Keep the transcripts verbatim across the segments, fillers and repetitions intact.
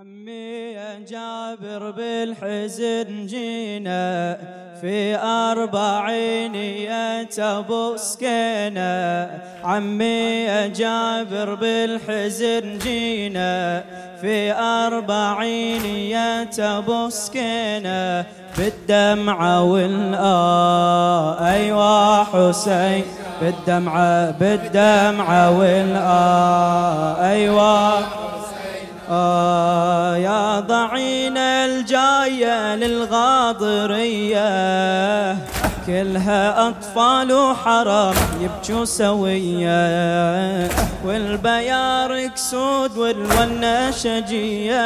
عمي يا جابر بالحزن جينا في أربعينية أبو سكينة. عمي يا جابر بالحزن جينا في أربعينية أبو سكينة بالدمعة والآه أيوا حسين بالدمعة بالدمعة والآه أيوا آه يا ضعينا الجاية للغاضرية كلها أطفال وحرام يبجوا سوية والبيار كسود والونة شجية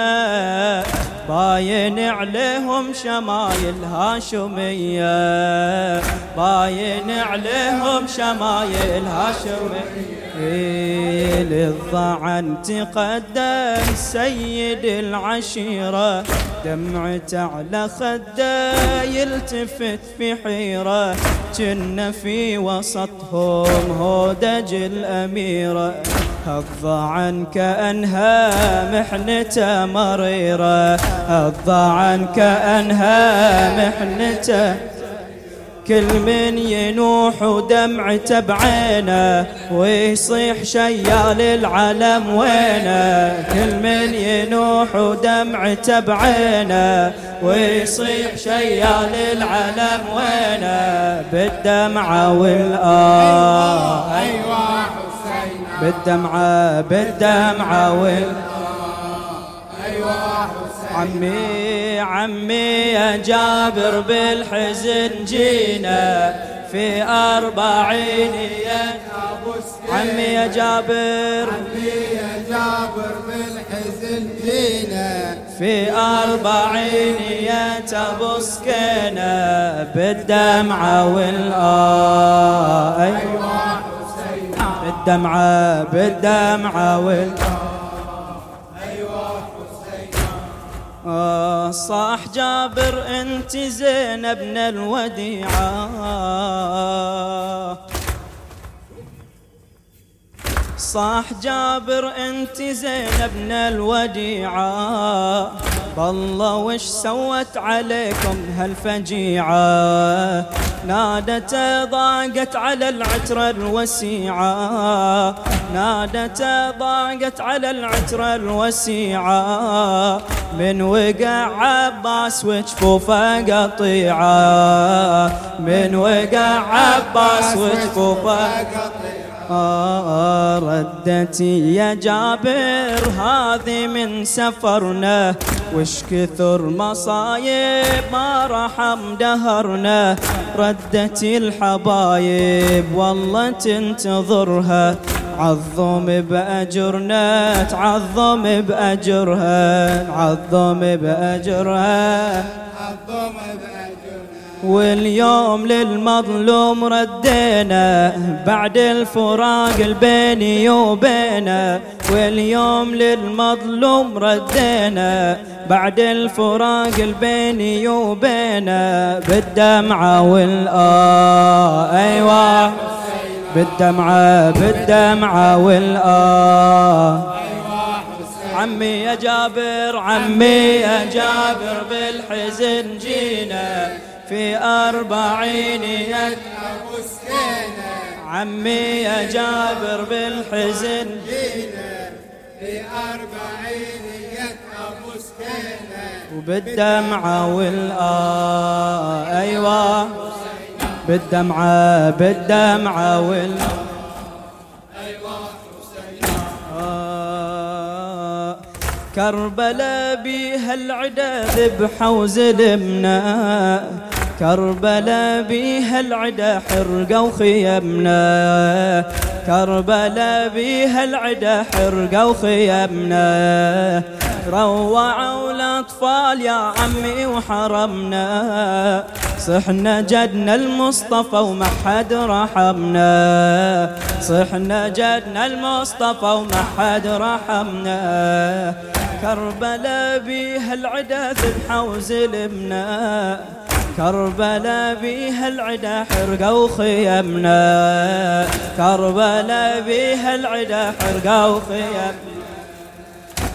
باين عليهم شمايل هاشمية باين عليهم شمايل هاشمية. للضعن تقدم سيد العشيرة دمعت على خده يلتفت في حيرة جن في وسطهم هودج الأميرة الضعن كأنها محنته مريرة الضعن كأنها محنته كل من ينوح ودمعته بعينه ويصيح شيال العلم وينه كل من ينوح ودمعته بعينه ويصيح شيال العلم وينه بالدمعة والآه أيوة حسين بالدمعة بالدمعة والآه أيوة حسين. عمي عمي يا جابر بالحزن جينا في أربعينية أبو سكينة. عمي يا جابر عمي يا جابر بالحزن جينا في أربعينية أبو سكينة بالدمعة والآه أيوة حسين بالدمعة بالدمعة والآه آه صاح جابر انت زينب ابن الوديعة صاح جابر انت زينب ابن الوديعة بالله وش سوت عليكم هالفجيعة نادت ضاقت على العترة الوسيعة نادت ضاقت على العترة الوسيعة من وقع عباس وجفوفه قطيعة من وقع عباس وجفوفه قطيعة آه ردتي يا جابر هذه من سفرنا وش كثر مصايب ما رحم دهرنا ردتي الحبايب والله تنتظرها عظم بأجرنا تعظم بأجرها عظم بأجرها عظم بأجرها واليوم للمظلوم ردينا بعد الفراق البيني وبينه واليوم للمظلوم ردينا بعد الفراق البيني وبينه بالدمعة والآه أيوة بالدمعة بالدمعة والآه. عمي يا جابر عمي يا جابر بالحزن جينا في أربعينية أبو سكينة. عمي يا جابر بالحزن جينا في أربعينية أبو سكينة وبالدمعة والآه أيوة بالدمعة بالدمعة والآه كربلا بيها العدا ذبح وزلمنا كربلا بيها العدا حرقة وخيمنا كربلا بيها العدا حرقة وخيمنا روعوا الأطفال يا عمي وحرمنا صحنا جدنا المصطفى وما حد رحمنا صحنا جدنا المصطفى وما حد رحمنا كربلا بيها العدا ذبحة وزلمنا كربلا بيها العدا حرقة وخيمنا كربلا بيها العدا حرقة وخيمنا.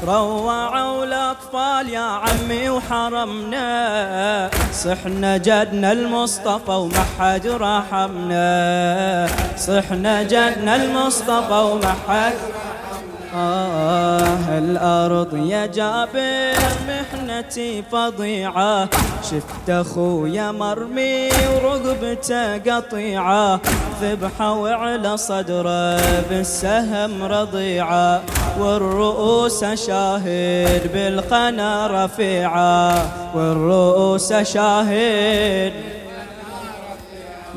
روعوا الأطفال يا عمي وحرمنا، صحنا جدنا المصطفى وما حد رحمنا، صحنا جدنا المصطفى وما حد آه. الأرض يا جابر محنتي فضيعة، شفت أخويا مرمي ورقبته قطيعة، ذبحة وعلى صدره بالسهم رضيعة، والرؤوس شاهد بالقنا رفيعة، والرؤوس شاهد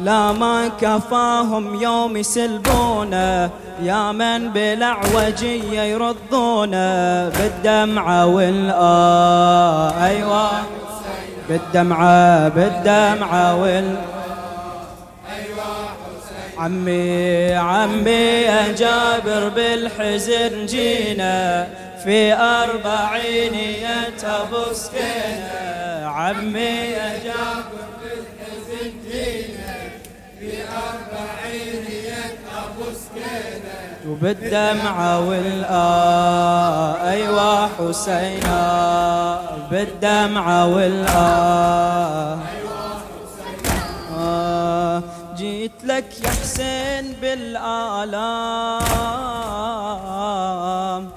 لا ما كفاهم يوم يسلبونه، يا من بالعوجية يرضونه بالدمعة والآه أيوة بالدمعة بالدمعة والآه أيوة. عمي عمي يا جابر بالحزن جينا، في أربعينية أبو سكينة، عمي يا جابر بالحزن جينا، في أربعينية أبو سكينة، وبالدمعة والآه أيوة حسينا، بالدمعة والآه آه. جيت لك يا حسين بالآلام،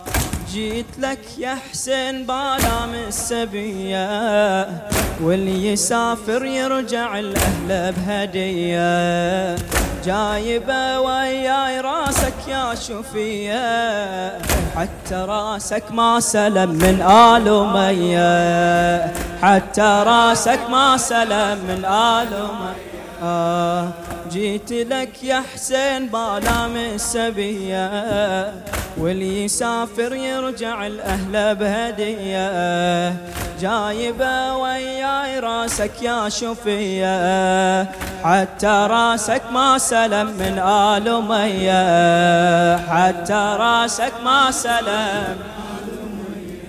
جيت لك يا حسين بالام السبية، واللي يسافر يرجع الأهل بهدية، جايبه وياي راسك يا شفية، حتى راسك ما سلم من آل أمية، حتى راسك ما سلم من آل أمية آه. جيت لك يا حسين بالام السبية، واللي يسافر يرجع الأهل بهدية، جايبه وياي راسك يا شفية، حتى راسك ما سلم من آل أمية، حتى راسك ما سلم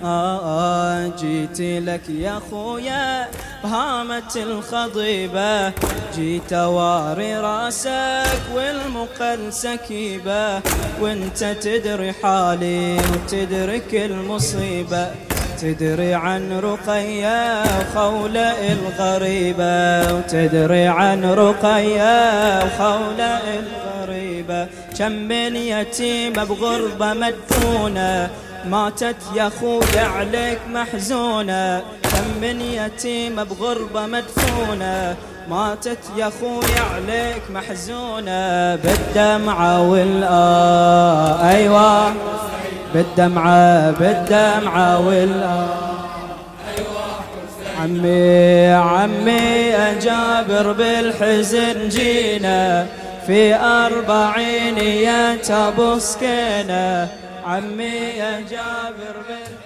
آه آه. جيت لك يا خويا بهامة الخضيبة، جيت واري راسك والمقل سكيبة، وانت تدري حالي وتدرك المصيبة، تدري عن رقية وخولة الغريبة، وتدري عن رقية وخولة الغريبة، كم من يتيمة بغربة مدفونة، ماتت يا خويا عليك محزونة، كم من يتيمة بغربة مدفونة، ماتت يا خويا عليك محزونة، بالدمعة والآه أيوة بالدمعة بالدمعة والآه. عمي عمي يا جابر بالحزن جينا، في أربعينية أبو سكينة، عمي يا جابر